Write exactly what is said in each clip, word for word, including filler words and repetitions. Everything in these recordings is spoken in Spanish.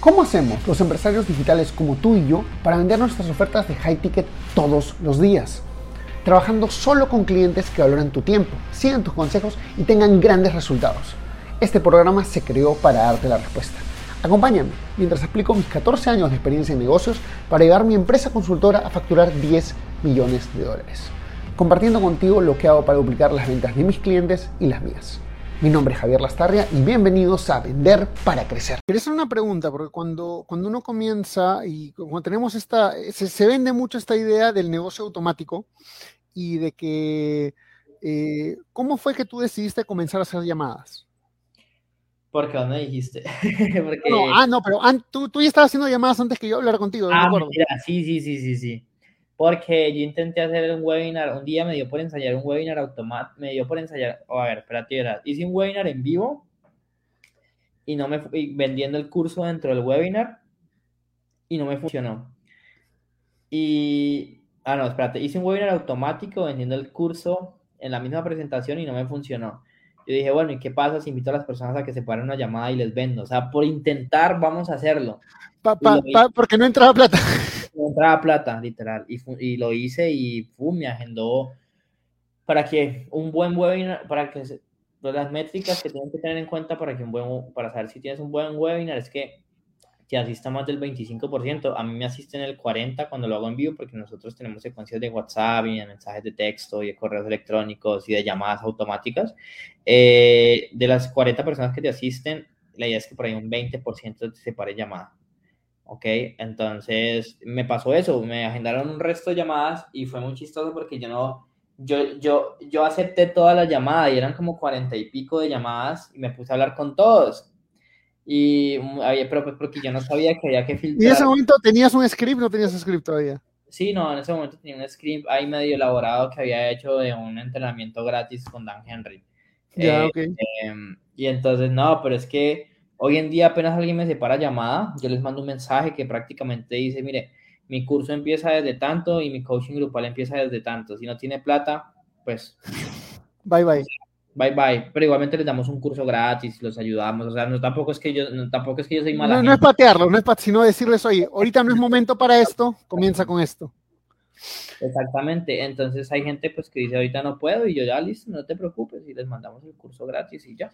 ¿Cómo hacemos los empresarios digitales como tú y yo para vender nuestras ofertas de high ticket todos los días? Trabajando solo con clientes que valoran tu tiempo, sigan tus consejos y tengan grandes resultados. Este programa se creó para darte la respuesta. Acompáñame mientras aplico mis catorce años de experiencia en negocios para llevar mi empresa consultora a facturar diez millones de dólares. Compartiendo contigo lo que hago para duplicar las ventas de mis clientes y las mías. Mi nombre es Javier Lastarria y bienvenidos a Vender para Crecer. Quería hacer una pregunta, porque cuando, cuando uno comienza y cuando tenemos esta... Se, se vende mucho esta idea del negocio automático y de que... Eh, ¿Cómo fue que tú decidiste comenzar a hacer llamadas? Porque no dijiste. porque... No, ah, no, pero an- tú, tú ya estabas haciendo llamadas antes que yo hablar contigo, ah, ¿no? Mira, sí, sí, sí, sí, sí. Porque yo intenté hacer un webinar, un día me dio por ensayar un webinar automático, me dio por ensayar, oh, a ver, espérate, ¿verdad? Hice un webinar en vivo y no me y vendiendo el curso dentro del webinar y no me funcionó. Y, ah, no, espérate, hice un webinar automático vendiendo el curso en la misma presentación y no me funcionó. Yo dije, bueno, ¿y qué pasa si invito a las personas a que se paren una llamada y les vendo? O sea, por intentar, vamos a hacerlo. Pa, pa, pa, porque no entraba plata. No entraba plata, literal, y, y lo hice y pum, me agendó para que un buen webinar, para que las métricas que tienen que tener en cuenta para que un buen, para saber si tienes un buen webinar es que te asista más del veinticinco por ciento, a mí me asisten el cuarenta por ciento cuando lo hago en vivo porque nosotros tenemos secuencias de WhatsApp y de mensajes de texto y de correos electrónicos y de llamadas automáticas. Eh, de las cuarenta personas que te asisten, la idea es que por ahí un veinte por ciento te separe llamada. Ok, entonces me pasó eso, me agendaron un resto de llamadas y fue muy chistoso porque yo no, yo, yo, yo acepté todas las llamadas y eran como cuarenta y pico de llamadas y me puse a hablar con todos. Y había, pero porque yo no sabía que había que filtrar. ¿Y en ese momento tenías un script o no tenías script todavía? Sí, no, en ese momento tenía un script ahí medio elaborado que había hecho de un entrenamiento gratis con Dan Henry. Ya, eh, ok. Eh, y entonces, no, pero es que hoy en día apenas alguien me separa llamada, yo les mando un mensaje que prácticamente dice, mire, mi curso empieza desde tanto y mi coaching grupal empieza desde tanto. Si no tiene plata, pues... Bye, bye. Bye, bye. Pero igualmente les damos un curso gratis, los ayudamos. O sea, no, tampoco, es que yo, no, tampoco es que yo soy mala. No, no es patearlo, no es patearlo, sino decirles, oye, ahorita no es momento para esto, comienza con esto. Exactamente. Entonces hay gente pues que dice, ahorita no puedo y yo ya, listo, no te preocupes. Y les mandamos el curso gratis y ya.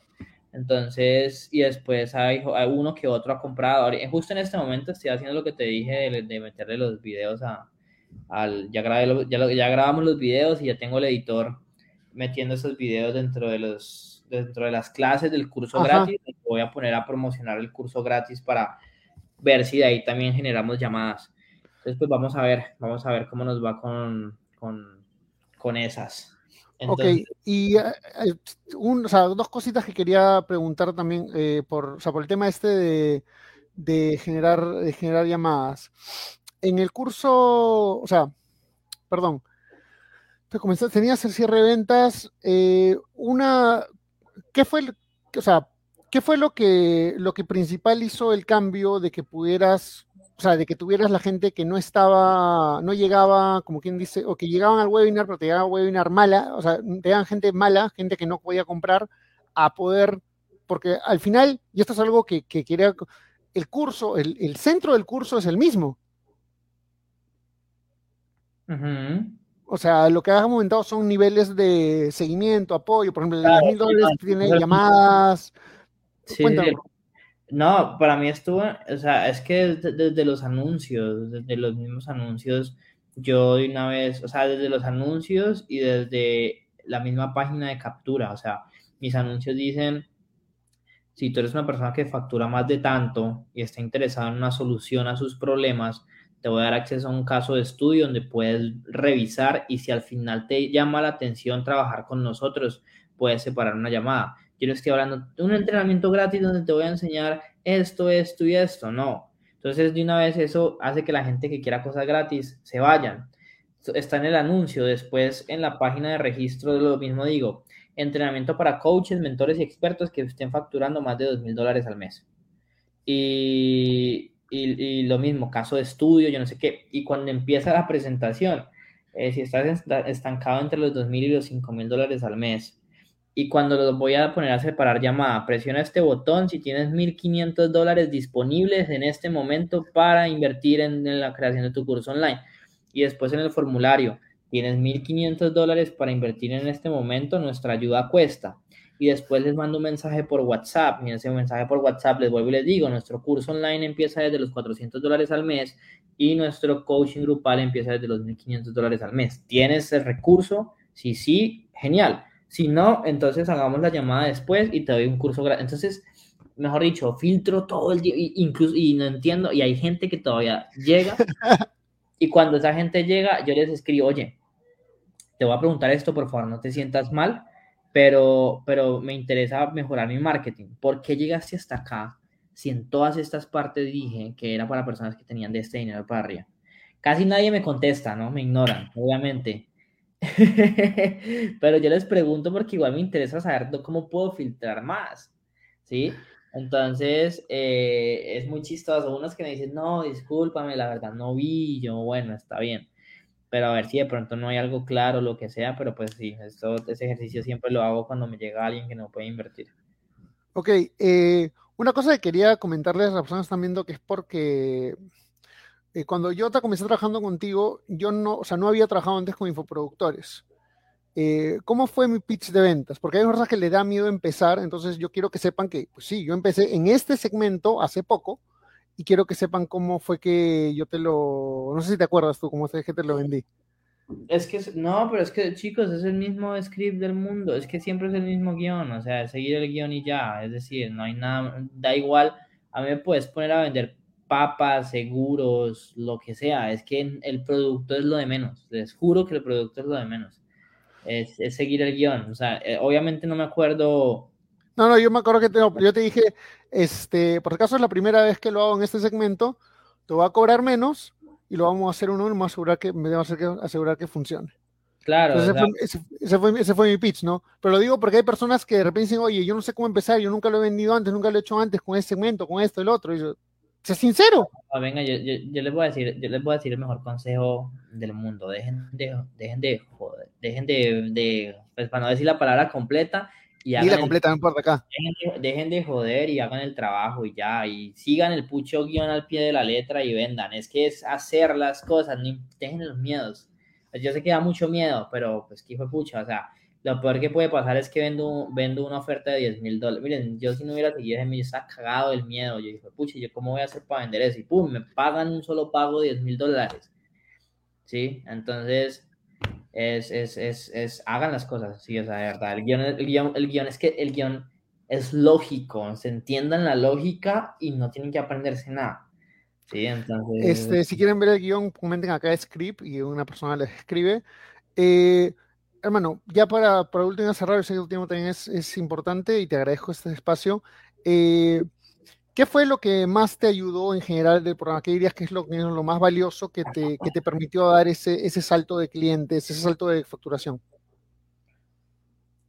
Entonces, y después hay, hay uno que otro ha comprado. Justo en este momento estoy haciendo lo que te dije de, de meterle los videos a, al... Ya, grabé, ya, ya grabamos los videos y ya tengo el editor metiendo esos videos dentro de, los, dentro de las clases del curso Ajá. gratis. Voy a poner a promocionar el curso gratis para ver si de ahí también generamos llamadas. Entonces, pues vamos a ver, vamos a ver cómo nos va con, con, con esas. Entonces, ok, y uh, un, o sea, dos cositas que quería preguntar también eh, por, o sea, por el tema este de, de, generar, de generar llamadas. En el curso, o sea, perdón, te comenzaste, tenías el cierre de ventas, eh, una, ¿qué fue, el, o sea, qué fue lo que, lo que principal hizo el cambio de que pudieras, o sea, de que tuvieras la gente que no estaba, no llegaba, como quien dice, o que llegaban al webinar, pero te llegaba webinar mala, o sea, te daban gente mala, gente que no podía comprar, a poder, porque al final, y esto es algo que, que quería, el curso, el, el centro del curso es el mismo. Uh-huh. O sea, lo que has comentado son niveles de seguimiento, apoyo, por ejemplo, claro, el dos mil dólares sí, tiene sí, llamadas. Sí, cuéntame. No, para mí estuvo, o sea, es que desde, desde los anuncios, desde los mismos anuncios, yo de una vez, o sea, desde los anuncios y desde la misma página de captura, o sea, mis anuncios dicen, si tú eres una persona que factura más de tanto y está interesada en una solución a sus problemas, te voy a dar acceso a un caso de estudio donde puedes revisar y si al final te llama la atención trabajar con nosotros, puedes separar una llamada. Yo no estoy hablando de un entrenamiento gratis donde te voy a enseñar esto, esto y esto, no. Entonces, de una vez eso hace que la gente que quiera cosas gratis se vayan. Está en el anuncio, después en la página de registro de lo mismo digo, entrenamiento para coaches, mentores y expertos que estén facturando más de dos mil dólares al mes. Y, y, y lo mismo, caso de estudio, yo no sé qué. Y cuando empieza la presentación, eh, si estás estancado entre los dos mil y los cinco mil dólares al mes, y cuando los voy a poner a separar llamada, presiona este botón si tienes mil quinientos dólares disponibles en este momento para invertir en, en la creación de tu curso online. Y después en el formulario, tienes mil quinientos dólares para invertir en este momento, nuestra ayuda cuesta. Y después les mando un mensaje por WhatsApp, y en ese mensaje por WhatsApp les vuelvo y les digo, nuestro curso online empieza desde los cuatrocientos dólares al mes y nuestro coaching grupal empieza desde los mil quinientos dólares al mes. ¿Tienes el recurso? Sí, sí, genial. Si no, entonces hagamos la llamada después y te doy un curso gratis. Entonces, mejor dicho, filtro todo el día, incluso, y no entiendo, y hay gente que todavía llega, y cuando esa gente llega, yo les escribo, oye, te voy a preguntar esto, por favor, no te sientas mal, Pero, pero me interesa mejorar mi marketing. ¿Por qué llegaste hasta acá si en todas estas partes dije que era para personas que tenían de este dinero para arriba? Casi nadie me contesta, ¿no? Me ignoran, obviamente. Pero yo les pregunto porque igual me interesa saber cómo puedo filtrar más, ¿sí? Entonces, eh, es muy chistoso. Unos que me dicen, no, discúlpame, la verdad no vi. Yo, bueno, está bien. Pero a ver si de pronto no hay algo claro, lo que sea, pero pues sí, esto, ese ejercicio siempre lo hago cuando me llega alguien que no puede invertir. Ok, eh, una cosa que quería comentarles a las personas que están viendo, que es porque eh, cuando yo te comencé trabajando contigo, yo no, o sea, no había trabajado antes con infoproductores. Eh, ¿Cómo fue mi pitch de ventas? Porque hay personas que les da miedo empezar, entonces yo quiero que sepan que, pues sí, yo empecé en este segmento hace poco, y quiero que sepan cómo fue que yo te lo... No sé si te acuerdas tú, cómo es que te lo vendí. Es que... No, pero es que, chicos, es el mismo script del mundo. Es que siempre es el mismo guión. O sea, seguir el guión y ya. Es decir, no hay nada... Da igual. A mí me puedes poner a vender papas, seguros, lo que sea. Es que el producto es lo de menos. Les juro que el producto es lo de menos. Es, es seguir el guión. O sea, obviamente no me acuerdo... No, no, yo me acuerdo que te, yo te dije, este, por acaso es la primera vez que lo hago en este segmento, te voy a cobrar menos y lo vamos a hacer uno y me voy a asegurar que, me voy a asegurar que funcione. Claro. Ese fue, ese, ese, fue, ese fue mi pitch, ¿no? Pero lo digo porque hay personas que de repente dicen, oye, yo no sé cómo empezar, yo nunca lo he vendido antes, nunca lo he hecho antes con este segmento, con esto, el otro. Y yo, sé sincero. Ah, venga, yo, yo, yo les voy a decir, yo les voy a decir el mejor consejo del mundo. Dejen de, dejen de joder, dejen de, de, pues para no decir la palabra completa, Y, y la completa, el, no importa acá. Dejen, dejen de joder y hagan el trabajo y ya. Y sigan el pucho guión al pie de la letra y vendan. Es que es hacer las cosas. Ni, dejen los miedos. Yo sé que da mucho miedo, pero pues qué fue pucha. O sea, lo peor que puede pasar es que vendo, vendo una oferta de diez mil dólares. Miren, yo si no hubiera seguido ese mil, yo estaba cagado del miedo. Yo dije, pucha, ¿yo cómo voy a hacer para vender eso? Y pum, me pagan un solo pago diez mil dólares. ¿Sí? Entonces... Es, es, es, es, hagan las cosas, sí, o sea, de verdad, el guión, el guión, el guión es que el guión es lógico, se entiendan la lógica y no tienen que aprenderse nada, sí, entonces... Este, si quieren ver el guión, comenten acá script y una persona les escribe. Eh, hermano, ya para, para último cerrar, yo sé que el último también es, es importante y te agradezco este espacio. Eh, ¿qué fue lo que más te ayudó en general del programa? ¿Qué dirías que es lo, que es lo más valioso que te, que te permitió dar ese, ese salto de clientes, ese salto de facturación?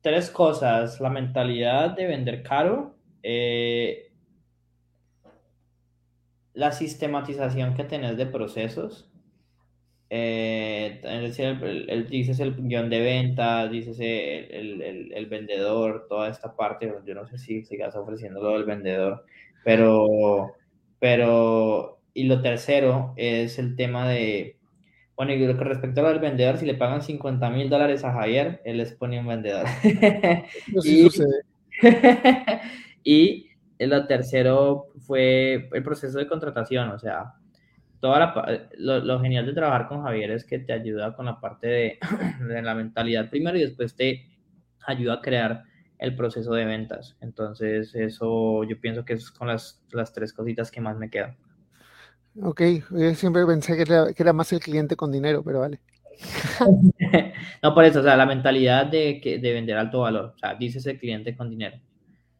Tres cosas. La mentalidad de vender caro, eh, la sistematización que tenés de procesos, eh, es decir, el, el, el, dices el guión de ventas, dices el, el, el, el vendedor, toda esta parte. Yo no sé si sigas ofreciendo lo del vendedor. Pero, pero, y lo tercero es el tema de, bueno, y lo que respecto a lo del vendedor, si le pagan cincuenta mil dólares a Javier, él les pone un vendedor. No, sí, y, sucede. Y lo tercero fue el proceso de contratación, o sea, toda la, lo, lo genial de trabajar con Javier es que te ayuda con la parte de, de la mentalidad primero y después te ayuda a crear el proceso de ventas. Entonces, eso yo pienso que es con las, las tres cositas que más me quedan. Ok, yo siempre pensé que era, que era más el cliente con dinero, pero vale. No, por eso, o sea, la mentalidad de, que, de vender alto valor, o sea, dices el cliente con dinero.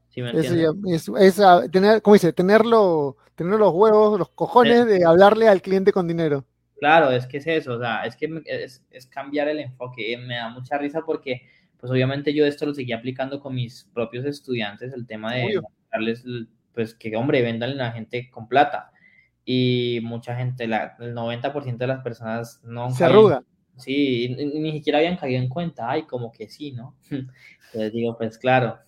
¿Sí me entiendes? Es, es, es tener, ¿cómo dice? Tenerlo, tener los huevos, los cojones de hablarle al cliente con dinero. Claro, es que es eso, o sea, es que es, es cambiar el enfoque. Me da mucha risa porque pues obviamente yo esto lo seguí aplicando con mis propios estudiantes, el tema de darles, pues que hombre, vendan a la gente con plata, y mucha gente, la, el noventa por ciento de las personas no se arruga, Sí, ni, ni siquiera habían caído en cuenta. Ay, como que sí, ¿no? Entonces digo, pues claro.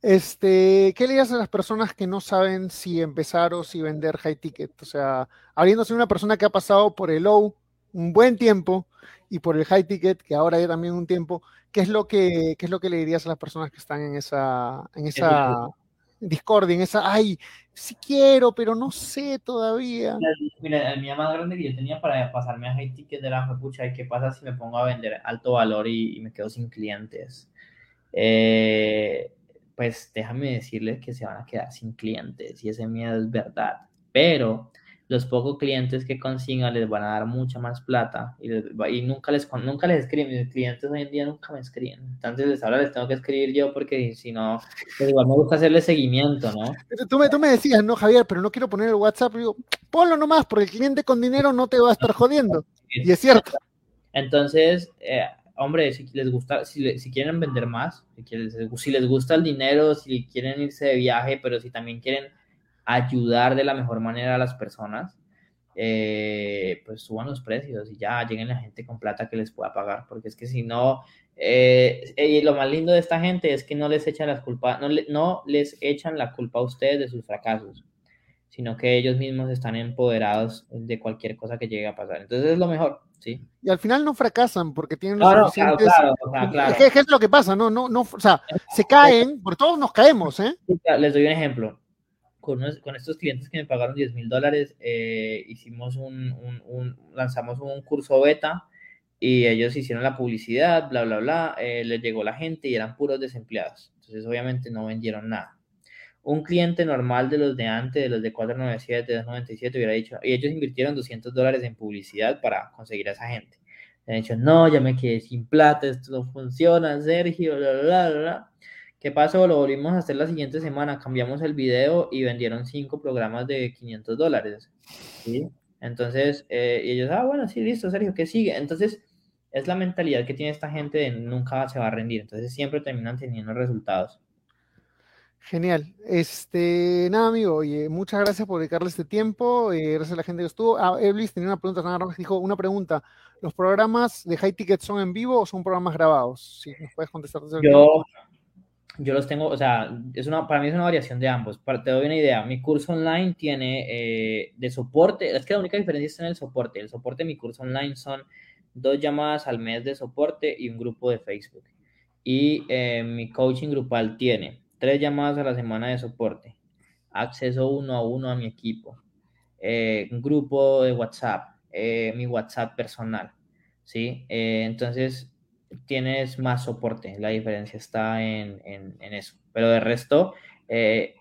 Este, ¿qué le dices a las personas que no saben si empezar o si vender high ticket? O sea, habiéndose una persona que ha pasado por el low un buen tiempo y por el high ticket, que ahora hay también un tiempo, ¿qué es lo que, qué es lo que le dirías a las personas que están en esa, en esa discordia, en esa, ay, sí quiero, pero no sé todavía? Mira, el miedo más grande que yo tenía para pasarme a high ticket era, pucha, ¿qué pasa si me pongo a vender alto valor y, y me quedo sin clientes? Eh, pues déjame decirles que se van a quedar sin clientes y ese miedo es verdad, pero los pocos clientes que consigan les van a dar mucha más plata y, les, y nunca, les, nunca les escriben. Mis clientes hoy en día nunca me escriben. Entonces, les ahora les tengo que escribir yo porque si no, pues igual me gusta hacerle seguimiento, ¿no? Pero tú, me, tú me decías, no, Javier, pero no quiero poner el WhatsApp. Y digo, ponlo nomás porque el cliente con dinero no te va a estar jodiendo. Sí. Y es cierto. Entonces, eh, hombre, si les gusta, si, si quieren vender más, si, quieren, si les gusta el dinero, si quieren irse de viaje, pero si también quieren ayudar de la mejor manera a las personas, eh, pues suban los precios y ya lleguen la gente con plata que les pueda pagar, porque es que si no, eh, y lo más lindo de esta gente es que no les echan las culpas, no, le, no les echan la culpa a ustedes de sus fracasos, sino que ellos mismos están empoderados de cualquier cosa que llegue a pasar. Entonces es lo mejor, ¿sí? Y al final no fracasan porque tienen los no, suficientes... No, claro, claro, o sea, claro. Es que es lo que pasa, ¿no? no, no O sea, se caen, por todos nos caemos, ¿eh? Les doy un ejemplo. Con, unos, con estos clientes que me pagaron diez mil dólares, eh, hicimos un, un, un, lanzamos un curso beta y ellos hicieron la publicidad, bla, bla, bla, eh, les llegó la gente y eran puros desempleados. Entonces, obviamente, no vendieron nada. Un cliente normal de los de antes, de los de cuatrocientos noventa y siete, de doscientos noventa y siete, hubiera dicho, y ellos invirtieron doscientos dólares en publicidad para conseguir a esa gente. Le han dicho, no, ya me quedé sin plata, esto no funciona, Sergio, bla, bla, bla, bla. ¿Qué pasó? Lo volvimos a hacer la siguiente semana, cambiamos el video y vendieron cinco programas de quinientos dólares. ¿Sí? Entonces, eh, y ellos, ah, bueno, sí, listo, Sergio, ¿qué sigue? Entonces, es la mentalidad que tiene esta gente de nunca se va a rendir. Entonces, siempre terminan teniendo resultados. Genial. Este, nada, amigo, oye, muchas gracias por dedicarle este tiempo. Eh, gracias a la gente que estuvo. Ah, Eblis tenía una pregunta, Ana Rojas dijo, una pregunta. ¿Los programas de High Ticket son en vivo o son programas grabados? Si nos puedes contestar. Yo... Yo los tengo, o sea, es una, para mí es una variación de ambos. Para, te doy una idea, mi curso online tiene eh, de soporte, es que la única diferencia está en el soporte. El soporte de mi curso online son dos llamadas al mes de soporte y un grupo de Facebook. Y eh, mi coaching grupal tiene tres llamadas a la semana de soporte, acceso uno a uno a mi equipo, eh, un grupo de WhatsApp, eh, mi WhatsApp personal, ¿sí? Eh, entonces... tienes más soporte, la diferencia está en, en, en eso, pero de resto eh,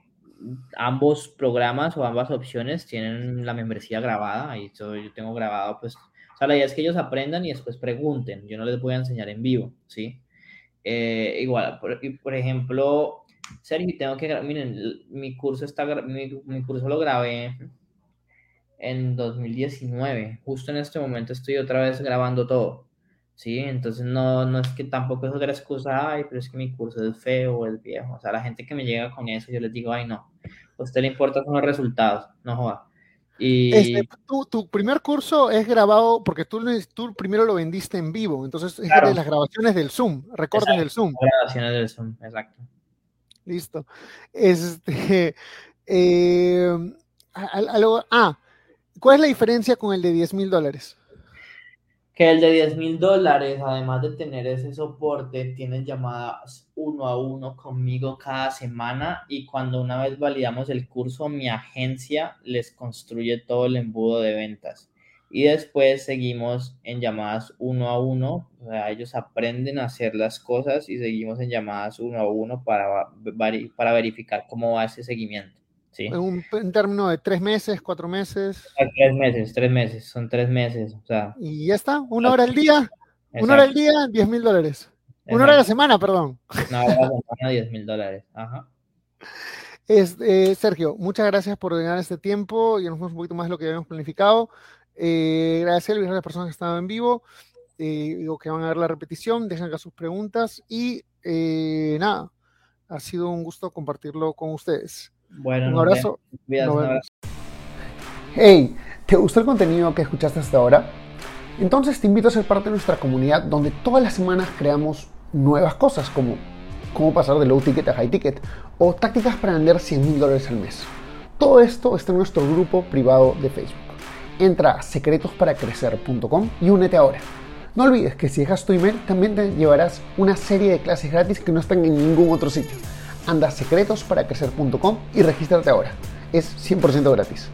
ambos programas o ambas opciones tienen la membresía grabada, ahí yo, yo tengo grabado, pues, o sea, la idea es que ellos aprendan y después pregunten, yo no les voy a enseñar en vivo, ¿sí? Eh, igual, por, por ejemplo, Sergio, tengo que, miren, mi curso está, mi, mi curso lo grabé en dos mil diecinueve, justo en este momento estoy otra vez grabando todo. Sí, entonces no, no es que tampoco es otra excusa, ay, pero es que mi curso es feo o es viejo. O sea, la gente que me llega con eso, yo les digo, ay, no, a usted le importa son los resultados, no joda. Y... Este, tu, tu primer curso es grabado, porque tú, tú primero lo vendiste en vivo, entonces es claro. De las grabaciones del Zoom, recortes exacto, del Zoom. Las grabaciones del Zoom, exacto. Listo. Este, eh, algo, ah, ¿cuál es la diferencia con el de diez mil dólares? Que el de diez mil dólares, además de tener ese soporte, tienen llamadas uno a uno conmigo cada semana y cuando una vez validamos el curso, mi agencia les construye todo el embudo de ventas. Y después seguimos en llamadas uno a uno, o sea, ellos aprenden a hacer las cosas y seguimos en llamadas uno a uno para, para verificar cómo va ese seguimiento. Sí. En un en término de tres meses, cuatro meses. Tres meses, tres meses, son tres meses. O sea, y ya está, una hora al día, exacto. Una hora al día, diez mil dólares. Exacto. Una hora a la semana, perdón. Una hora a la semana, diez mil dólares. Ajá. Es, eh, Sergio, muchas gracias por ordenar este tiempo. Ya nos vemos un poquito más de lo que habíamos planificado. Eh, gracias a las personas que estaban en vivo. Eh, digo que van a ver la repetición, dejen acá sus preguntas. Y eh, nada, ha sido un gusto compartirlo con ustedes. Bueno, un abrazo. Bien, bien, un abrazo. Hey, ¿te gustó el contenido que escuchaste hasta ahora? Entonces te invito a ser parte de nuestra comunidad donde todas las semanas creamos nuevas cosas como cómo pasar de low ticket a high ticket o tácticas para vender cien mil dólares al mes. Todo esto está en nuestro grupo privado de Facebook. Entra a secretos para crecer punto com y únete ahora. No olvides que si dejas tu email también te llevarás una serie de clases gratis que no están en ningún otro sitio. Anda a secretos para crecer punto com y regístrate ahora. Es cien por ciento gratis.